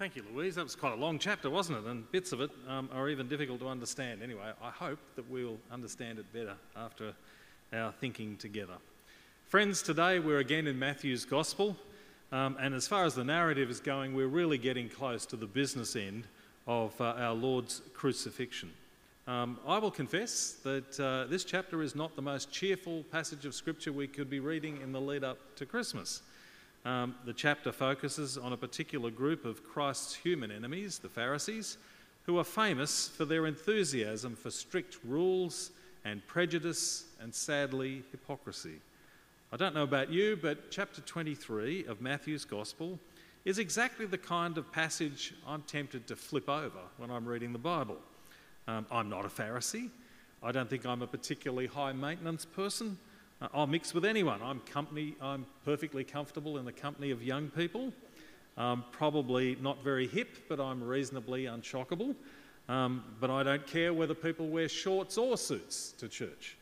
Thank you, Louise. That was quite a long chapter, wasn't it? And bits of it are even difficult to understand. Anyway, I hope that we'll understand it better after our thinking together. Friends, today we're again in Matthew's Gospel, and as far as the narrative is going, we're really getting close to the business end of our Lord's crucifixion. I will confess that this chapter is not the most cheerful passage of Scripture we could be reading in the lead-up to Christmas. The chapter focuses on a particular group of Christ's human enemies, the Pharisees, who are famous for their enthusiasm for strict rules and prejudice and, sadly, hypocrisy. I don't know about you, but chapter 23 of Matthew's Gospel is exactly the kind of passage I'm tempted to flip over when I'm reading the Bible. I'm not a Pharisee. I don't think I'm a particularly high-maintenance person. I'll mix with anyone. I'm perfectly comfortable in the company of young people. I'm probably not very hip, but I'm reasonably unshockable. But I don't care whether people wear shorts or suits to church.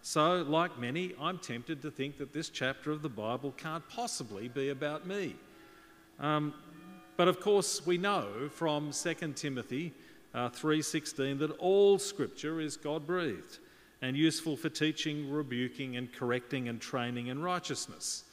So, like many, I'm tempted to think that this chapter of the Bible can't possibly be about me. But of course, we know from 2 Timothy 3:16 that all Scripture is God-breathed and useful for teaching, rebuking, and correcting, and training in righteousness.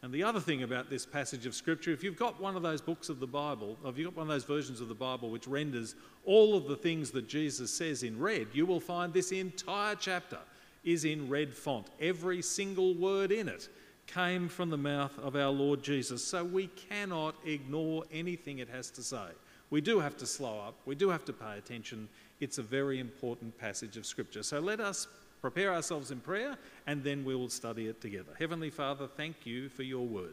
And the other thing about this passage of Scripture, if you've got one of those books of the Bible, or if you've got one of those versions of the Bible which renders all of the things that Jesus says in red, you will find this entire chapter is in red font. Every single word in it came from the mouth of our Lord Jesus. So we cannot ignore anything it has to say. We do have to slow up. We do have to pay attention. It's a very important passage of Scripture. So let us prepare ourselves in prayer, and then we will study it together. Heavenly Father, thank you for your word.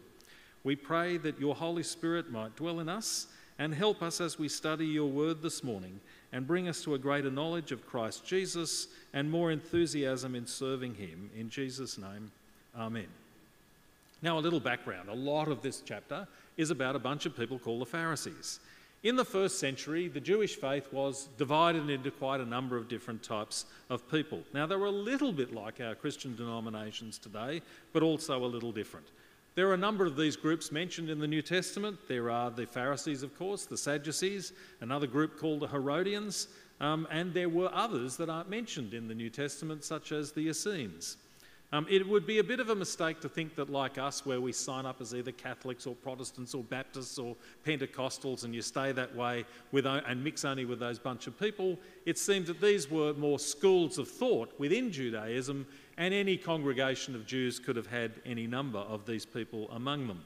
We pray that your Holy Spirit might dwell in us and help us as we study your word this morning and bring us to a greater knowledge of Christ Jesus and more enthusiasm in serving him. In Jesus' name, amen. Now, a little background. A lot of this chapter is about a bunch of people called the Pharisees. In the first century, the Jewish faith was divided into quite a number of different types of people. Now, they were a little bit like our Christian denominations today, but also a little different. There are a number of these groups mentioned in the New Testament. There are the Pharisees, of course, the Sadducees, another group called the Herodians, and there were others that aren't mentioned in the New Testament, such as the Essenes. It would be a bit of a mistake to think that, like us, where we sign up as either Catholics or Protestants or Baptists or Pentecostals and you stay that way and mix only with those bunch of people, it seemed that these were more schools of thought within Judaism, and any congregation of Jews could have had any number of these people among them.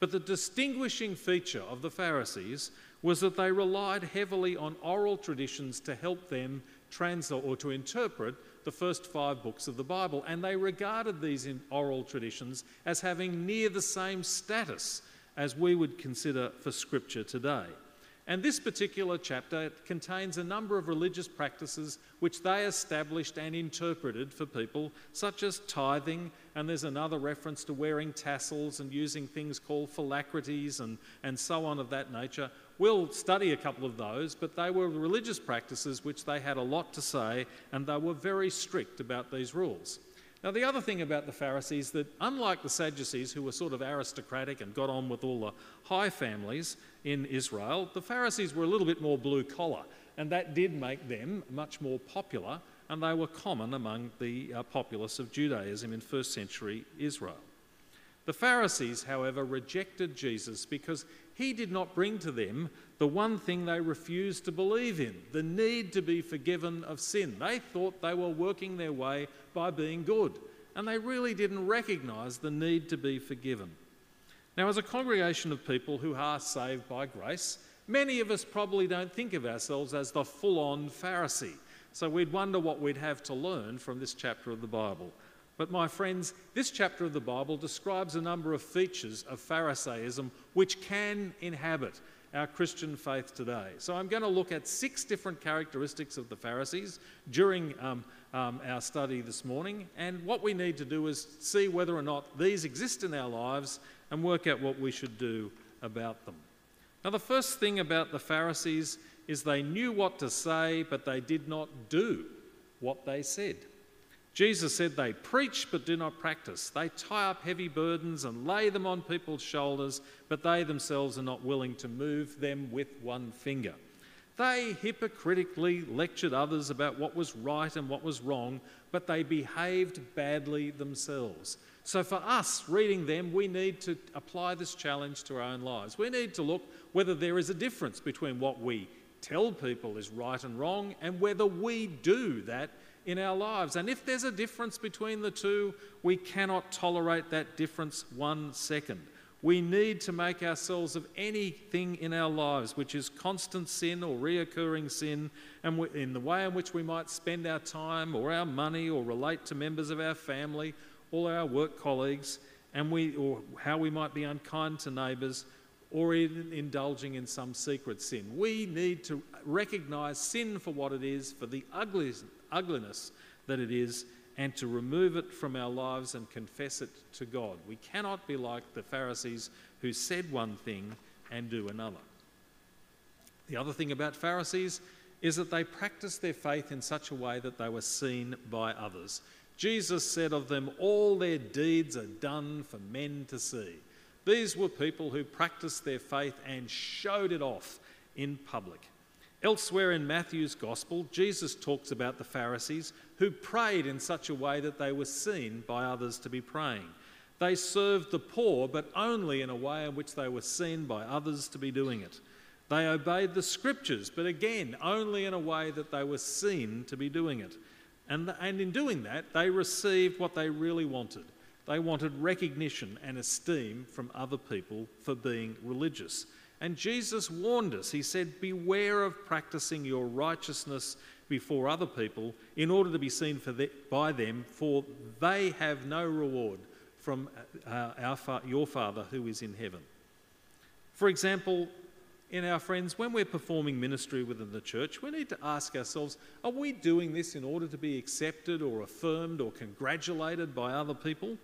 But the distinguishing feature of the Pharisees was that they relied heavily on oral traditions to help them translate or to interpret the first five books of the Bible, and they regarded these oral traditions as having near the same status as we would consider for Scripture today. And this particular chapter contains a number of religious practices which they established and interpreted for people, such as tithing, and there's another reference to wearing tassels and using things called phylacteries and so on of that nature. We'll study a couple of those, but they were religious practices which they had a lot to say, and they were very strict about these rules. Now, the other thing about the Pharisees, that unlike the Sadducees, who were sort of aristocratic and got on with all the high families in Israel, the Pharisees were a little bit more blue-collar, and that did make them much more popular, and they were common among the populace of Judaism in first-century Israel. The Pharisees, however, rejected Jesus because he did not bring to them the one thing they refused to believe in, the need to be forgiven of sin. They thought they were working their way by being good, and they really didn't recognise the need to be forgiven. Now, as a congregation of people who are saved by grace, many of us probably don't think of ourselves as the full-on Pharisee, so we'd wonder what we'd have to learn from this chapter of the Bible. But my friends, this chapter of the Bible describes a number of features of Pharisaism which can inhabit our Christian faith today. So I'm going to look at 6 different characteristics of the Pharisees during our study this morning, and what we need to do is see whether or not these exist in our lives and work out what we should do about them. Now, the first thing about the Pharisees is they knew what to say, but they did not do what they said. Jesus said they preach but do not practice. They tie up heavy burdens and lay them on people's shoulders, but they themselves are not willing to move them with one finger. They hypocritically lectured others about what was right and what was wrong, but they behaved badly themselves. So for us, reading them, we need to apply this challenge to our own lives. We need to look whether there is a difference between what we tell people is right and wrong and whether we do that in our lives. And if there's a difference between the two, we cannot tolerate that difference 1 second. We need to make ourselves of anything in our lives which is constant sin or reoccurring sin, and in the way in which we might spend our time or our money or relate to members of our family or our work colleagues, and or how we might be unkind to neighbours, or even indulging in some secret sin. We need to recognise sin for what it is, for the ugliness that it is, and to remove it from our lives and confess it to God. We cannot be like the Pharisees who said one thing and do another. The other thing about Pharisees is that they practiced their faith in such a way that they were seen by others. Jesus said of them, "All their deeds are done for men to see." These were people who practiced their faith and showed it off in public. Elsewhere in Matthew's Gospel, Jesus talks about the Pharisees who prayed in such a way that they were seen by others to be praying. They served the poor, but only in a way in which they were seen by others to be doing it. They obeyed the Scriptures, but again, only in a way that they were seen to be doing it. And in doing that, they received what they really wanted. They wanted recognition and esteem from other people for being religious. And Jesus warned us. He said, "Beware of practicing your righteousness before other people in order to be seen by them, for they have no reward from your Father who is in heaven." For example, in our friends, when we're performing ministry within the church, we need to ask ourselves, are we doing this in order to be accepted or affirmed or congratulated by other people?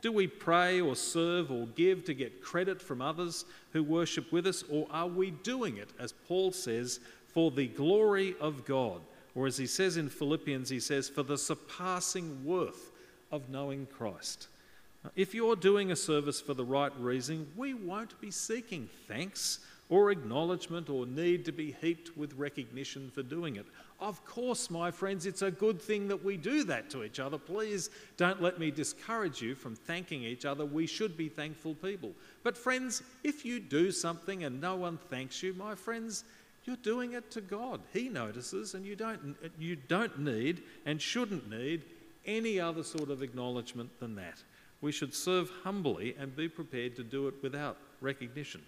Do we pray or serve or give to get credit from others who worship with us, or are we doing it, as Paul says, for the glory of God? Or as he says in Philippians, he says, for the surpassing worth of knowing Christ. Now, if you're doing a service for the right reason, we won't be seeking thanks or acknowledgement or need to be heaped with recognition for doing it. Of course, my friends, it's a good thing that we do that to each other. Please don't let me discourage you from thanking each other. We should be thankful people. But friends, if you do something and no one thanks you, my friends, you're doing it to God. He notices, and you don't need and shouldn't need any other sort of acknowledgement than that. We should serve humbly and be prepared to do it without recognition.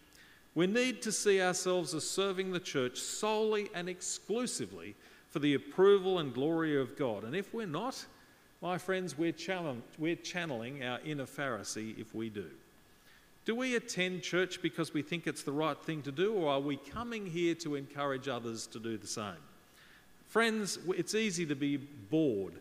We need to see ourselves as serving the church solely and exclusively for the approval and glory of God. And if we're not, my friends, we're channeling our inner Pharisee if we do. Do we attend church because we think it's the right thing to do, or are we coming here to encourage others to do the same? Friends, it's easy to be bored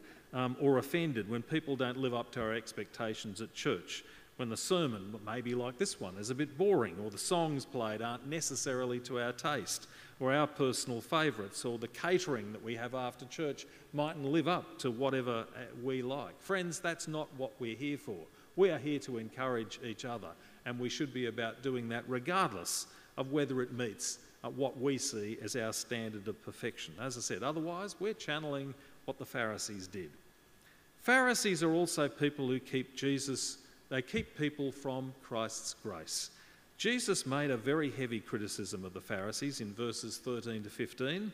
or offended when people don't live up to our expectations at church, when the sermon, maybe like this one, is a bit boring, or the songs played aren't necessarily to our taste, or our personal favourites, or the catering that we have after church mightn't live up to whatever we like. Friends, that's not what we're here for. We are here to encourage each other, and we should be about doing that regardless of whether it meets what we see as our standard of perfection. As I said, otherwise we're channeling what the Pharisees did. Pharisees are also people who They keep people from Christ's grace. Jesus made a very heavy criticism of the Pharisees in verses 13 to 15.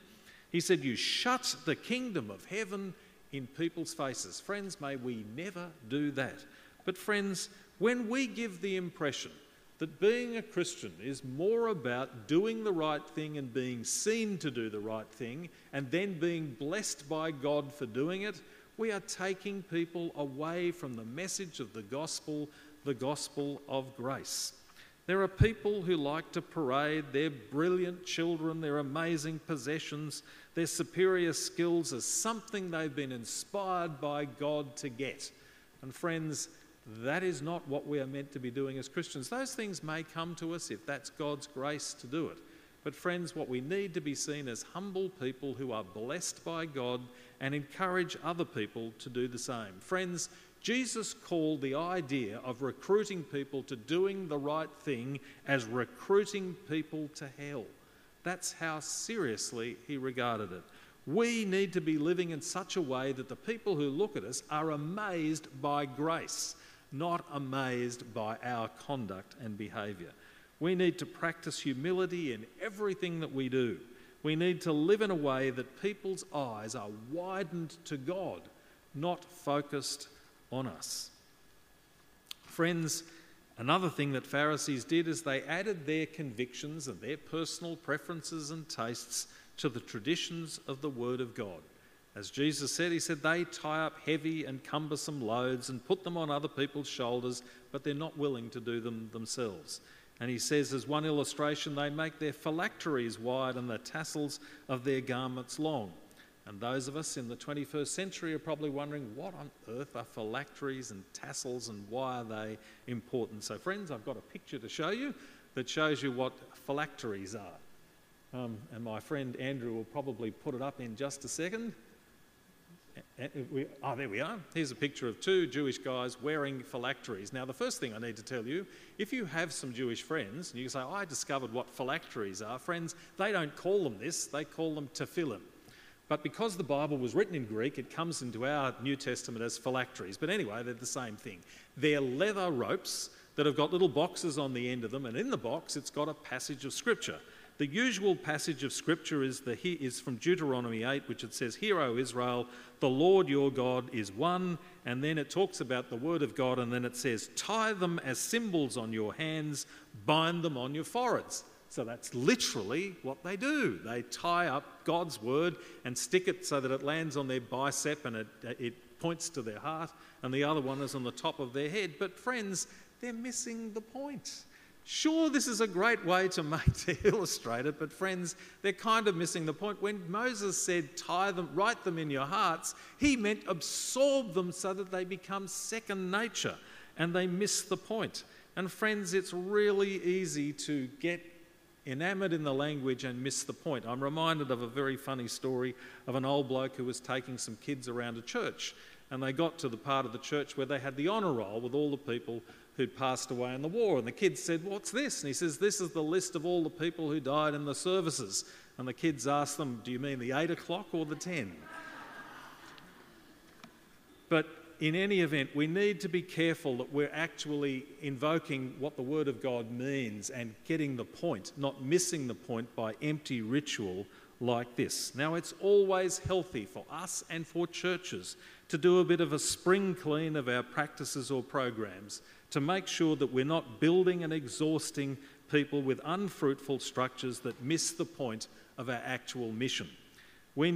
He said, "You shut the kingdom of heaven in people's faces." Friends, may we never do that. But friends, when we give the impression that being a Christian is more about doing the right thing and being seen to do the right thing and then being blessed by God for doing it, we are taking people away from the message of the gospel of grace. There are people who like to parade their brilliant children, their amazing possessions, their superior skills as something they've been inspired by God to get. And friends, that is not what we are meant to be doing as Christians. Those things may come to us if that's God's grace to do it. But friends, what we need to be seen as humble people who are blessed by God and encourage other people to do the same. Friends, Jesus called the idea of recruiting people to doing the right thing as recruiting people to hell. That's how seriously he regarded it. We need to be living in such a way that the people who look at us are amazed by grace, not amazed by our conduct and behaviour. We need to practice humility in everything that we do. We need to live in a way that people's eyes are widened to God, not focused on us. Friends, another thing that Pharisees did is they added their convictions and their personal preferences and tastes to the traditions of the Word of God. As Jesus said, he said, they tie up heavy and cumbersome loads and put them on other people's shoulders, but they're not willing to do them themselves. And he says, as one illustration, they make their phylacteries wide and the tassels of their garments long. And those of us in the 21st century are probably wondering, what on earth are phylacteries and tassels and why are they important? So friends, I've got a picture to show you that shows you what phylacteries are. And my friend Andrew will probably put it up in just a second. There we are. Here's a picture of two Jewish guys wearing phylacteries. Now, the first thing I need to tell you, if you have some Jewish friends, and you say, I discovered what phylacteries are, friends, they don't call them this, they call them tefillin. But because the Bible was written in Greek, it comes into our New Testament as phylacteries. But anyway, they're the same thing. They're leather ropes that have got little boxes on the end of them, and in the box, it's got a passage of Scripture. The usual passage of Scripture is from Deuteronomy 8, which it says, Hear, O Israel, the Lord your God is one. And then it talks about the Word of God, and then it says, Tie them as symbols on your hands, bind them on your foreheads. So that's literally what they do. They tie up God's word and stick it so that it lands on their bicep and it points to their heart, and the other one is on the top of their head. But friends, they're missing the point. Sure, this is a great way to illustrate it, but friends, they're kind of missing the point. When Moses said, tie them, write them in your hearts, he meant absorb them so that they become second nature, and they miss the point. And friends, it's really easy to get enamoured in the language and miss the point. I'm reminded of a very funny story of an old bloke who was taking some kids around a church, and they got to the part of the church where they had the honour roll with all the people who'd passed away in the war, and the kids said, what's this? And he says, this is the list of all the people who died in the services. And the kids asked them, do you mean the 8 o'clock or the 10? But in any event, we need to be careful that we're actually invoking what the Word of God means and getting the point, not missing the point by empty ritual like this. Now, it's always healthy for us and for churches to do a bit of a spring clean of our practices or programs to make sure that we're not building and exhausting people with unfruitful structures that miss the point of our actual mission. We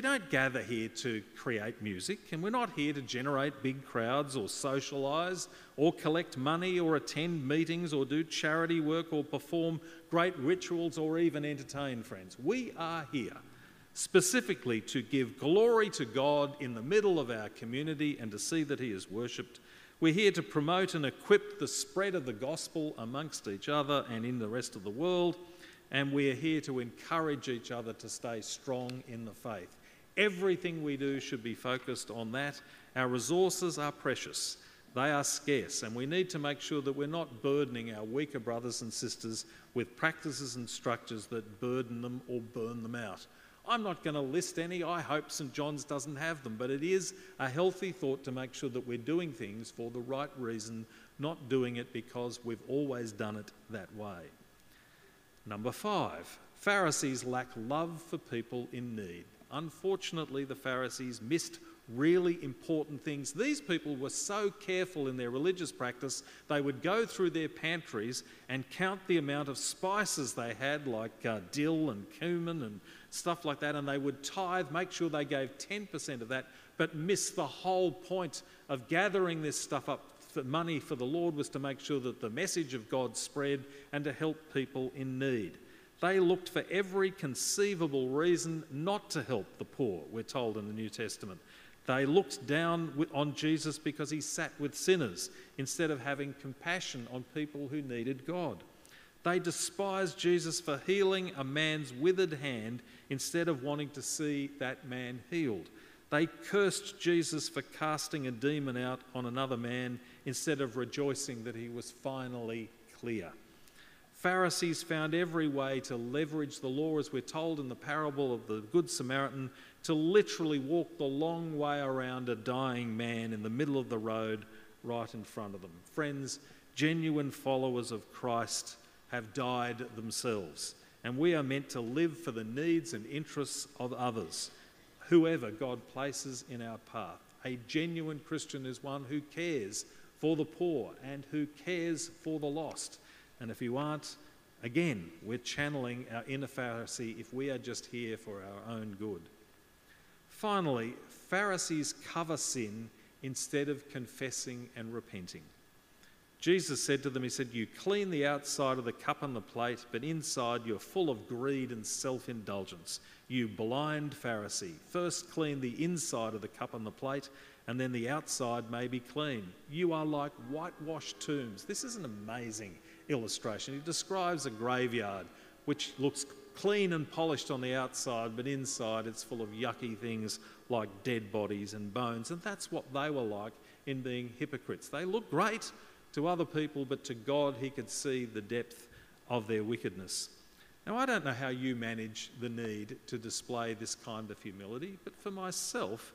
don't gather here to create music, and we're not here to generate big crowds or socialise or collect money or attend meetings or do charity work or perform great rituals or even entertain friends. We are here specifically to give glory to God in the middle of our community and to see that He is worshipped. We're here to promote and equip the spread of the gospel amongst each other and in the rest of the world. And we are here to encourage each other to stay strong in the faith. Everything we do should be focused on that. Our resources are precious. They are scarce, and we need to make sure that we're not burdening our weaker brothers and sisters with practices and structures that burden them or burn them out. I'm not going to list any. I hope St. John's doesn't have them, but it is a healthy thought to make sure that we're doing things for the right reason, not doing it because we've always done it that way. Number 5, Pharisees lack love for people in need. Unfortunately, the Pharisees missed really important things. These people were so careful in their religious practice, they would go through their pantries and count the amount of spices they had, like dill and cumin and stuff like that, and they would tithe, make sure they gave 10% of that, but miss the whole point of gathering this stuff up. The money for the Lord was to make sure that the message of God spread and to help people in need. They looked for every conceivable reason not to help the poor, we're told in the New Testament. They looked down on Jesus because he sat with sinners instead of having compassion on people who needed God. They despised Jesus for healing a man's withered hand instead of wanting to see that man healed. They cursed Jesus for casting a demon out on another man instead of rejoicing that he was finally clear. Pharisees found every way to leverage the law, as we're told in the parable of the Good Samaritan, to literally walk the long way around a dying man in the middle of the road right in front of them. Friends, genuine followers of Christ have died themselves, and we are meant to live for the needs and interests of others, whoever God places in our path. A genuine Christian is one who cares for the poor and who cares for the lost. And if you aren't, again, we're channeling our inner Pharisee if we are just here for our own good. Finally, Pharisees cover sin instead of confessing and repenting. Jesus said to them, he said, "You clean the outside of the cup and the plate, but inside you're full of greed and self-indulgence. You blind Pharisee, first clean the inside of the cup and the plate, and then the outside may be clean. You are like whitewashed tombs." This is an amazing illustration. He describes a graveyard which looks clean and polished on the outside, but inside it's full of yucky things like dead bodies and bones. And that's what they were like in being hypocrites. They looked great to other people, but to God he could see the depth of their wickedness. Now, I don't know how you manage the need to display this kind of humility, but for myself,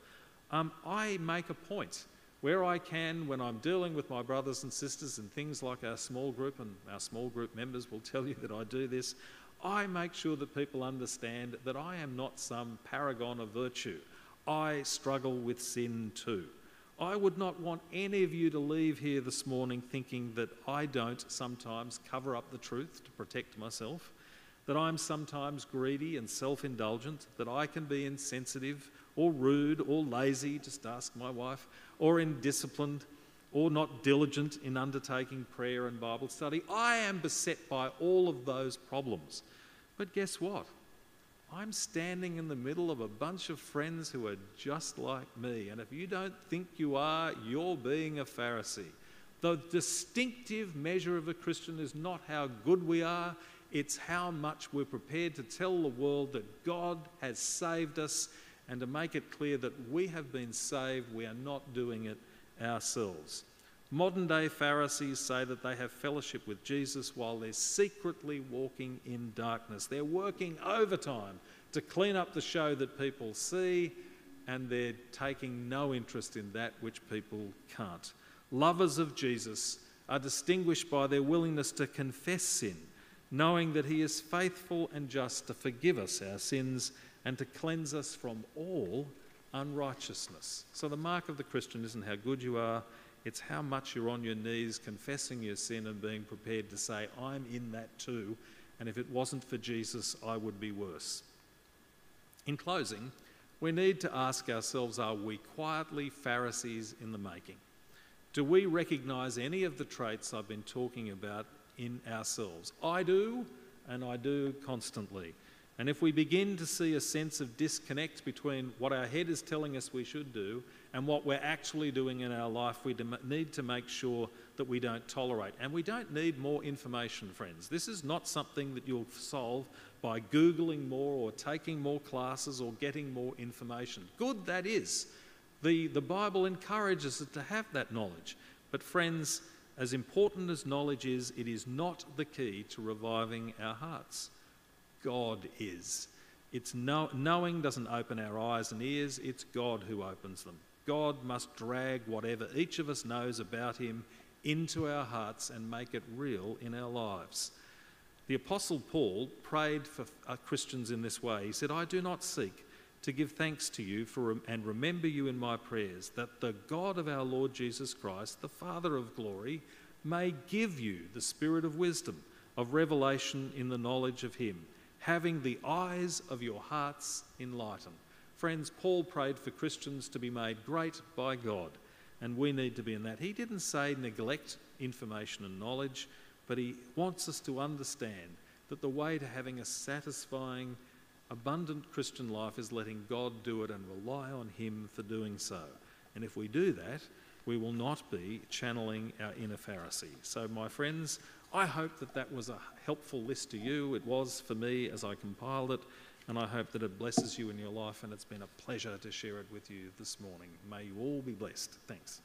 I make a point where I can, when I'm dealing with my brothers and sisters in things like our small group, and our small group members will tell you that I do this, I make sure that people understand that I am not some paragon of virtue. I struggle with sin too. I would not want any of you to leave here this morning thinking that I don't sometimes cover up the truth to protect myself, that I'm sometimes greedy and self-indulgent, that I can be insensitive or rude or lazy, just ask my wife, or indisciplined or not diligent in undertaking prayer and Bible study. I am beset by all of those problems. But guess what? I'm standing in the middle of a bunch of friends who are just like me, and if you don't think you are, you're being a Pharisee. The distinctive measure of a Christian is not how good we are, it's how much we're prepared to tell the world that God has saved us, and to make it clear that we have been saved, we are not doing it ourselves. Modern-day Pharisees say that they have fellowship with Jesus while they're secretly walking in darkness. They're working overtime to clean up the show that people see, and they're taking no interest in that which people can't. Lovers of Jesus are distinguished by their willingness to confess sin, knowing that he is faithful and just to forgive us our sins and to cleanse us from all unrighteousness. So the mark of the Christian isn't how good you are, it's how much you're on your knees confessing your sin and being prepared to say, I'm in that too, and if it wasn't for Jesus, I would be worse. In closing, we need to ask ourselves, are we quietly Pharisees in the making? Do we recognise any of the traits I've been talking about in ourselves? I do, and I do constantly. And if we begin to see a sense of disconnect between what our head is telling us we should do and what we're actually doing in our life, we need to make sure that we don't tolerate. And we don't need more information, friends. This is not something that you'll solve by Googling more or taking more classes or getting more information. Good, that is. The Bible encourages us to have that knowledge. But friends, as important as knowledge is, it is not the key to reviving our hearts. God is. It's knowing doesn't open our eyes and ears, it's God who opens them. God must drag whatever each of us knows about him into our hearts and make it real in our lives. The Apostle Paul prayed for Christians in this way. He said, I do not seek to give thanks to you and remember you in my prayers, that the God of our Lord Jesus Christ, the Father of glory, may give you the spirit of wisdom, of revelation in the knowledge of him, having the eyes of your hearts enlightened. Friends, Paul prayed for Christians to be made great by God, and we need to be in that. He didn't say neglect information and knowledge, but he wants us to understand that the way to having a satisfying, abundant Christian life is letting God do it and rely on him for doing so. And if we do that, we will not be channeling our inner Pharisee. So, my friends, I hope that was a helpful list to you. It was for me as I compiled it, and I hope that it blesses you in your life, and it's been a pleasure to share it with you this morning. May you all be blessed. Thanks.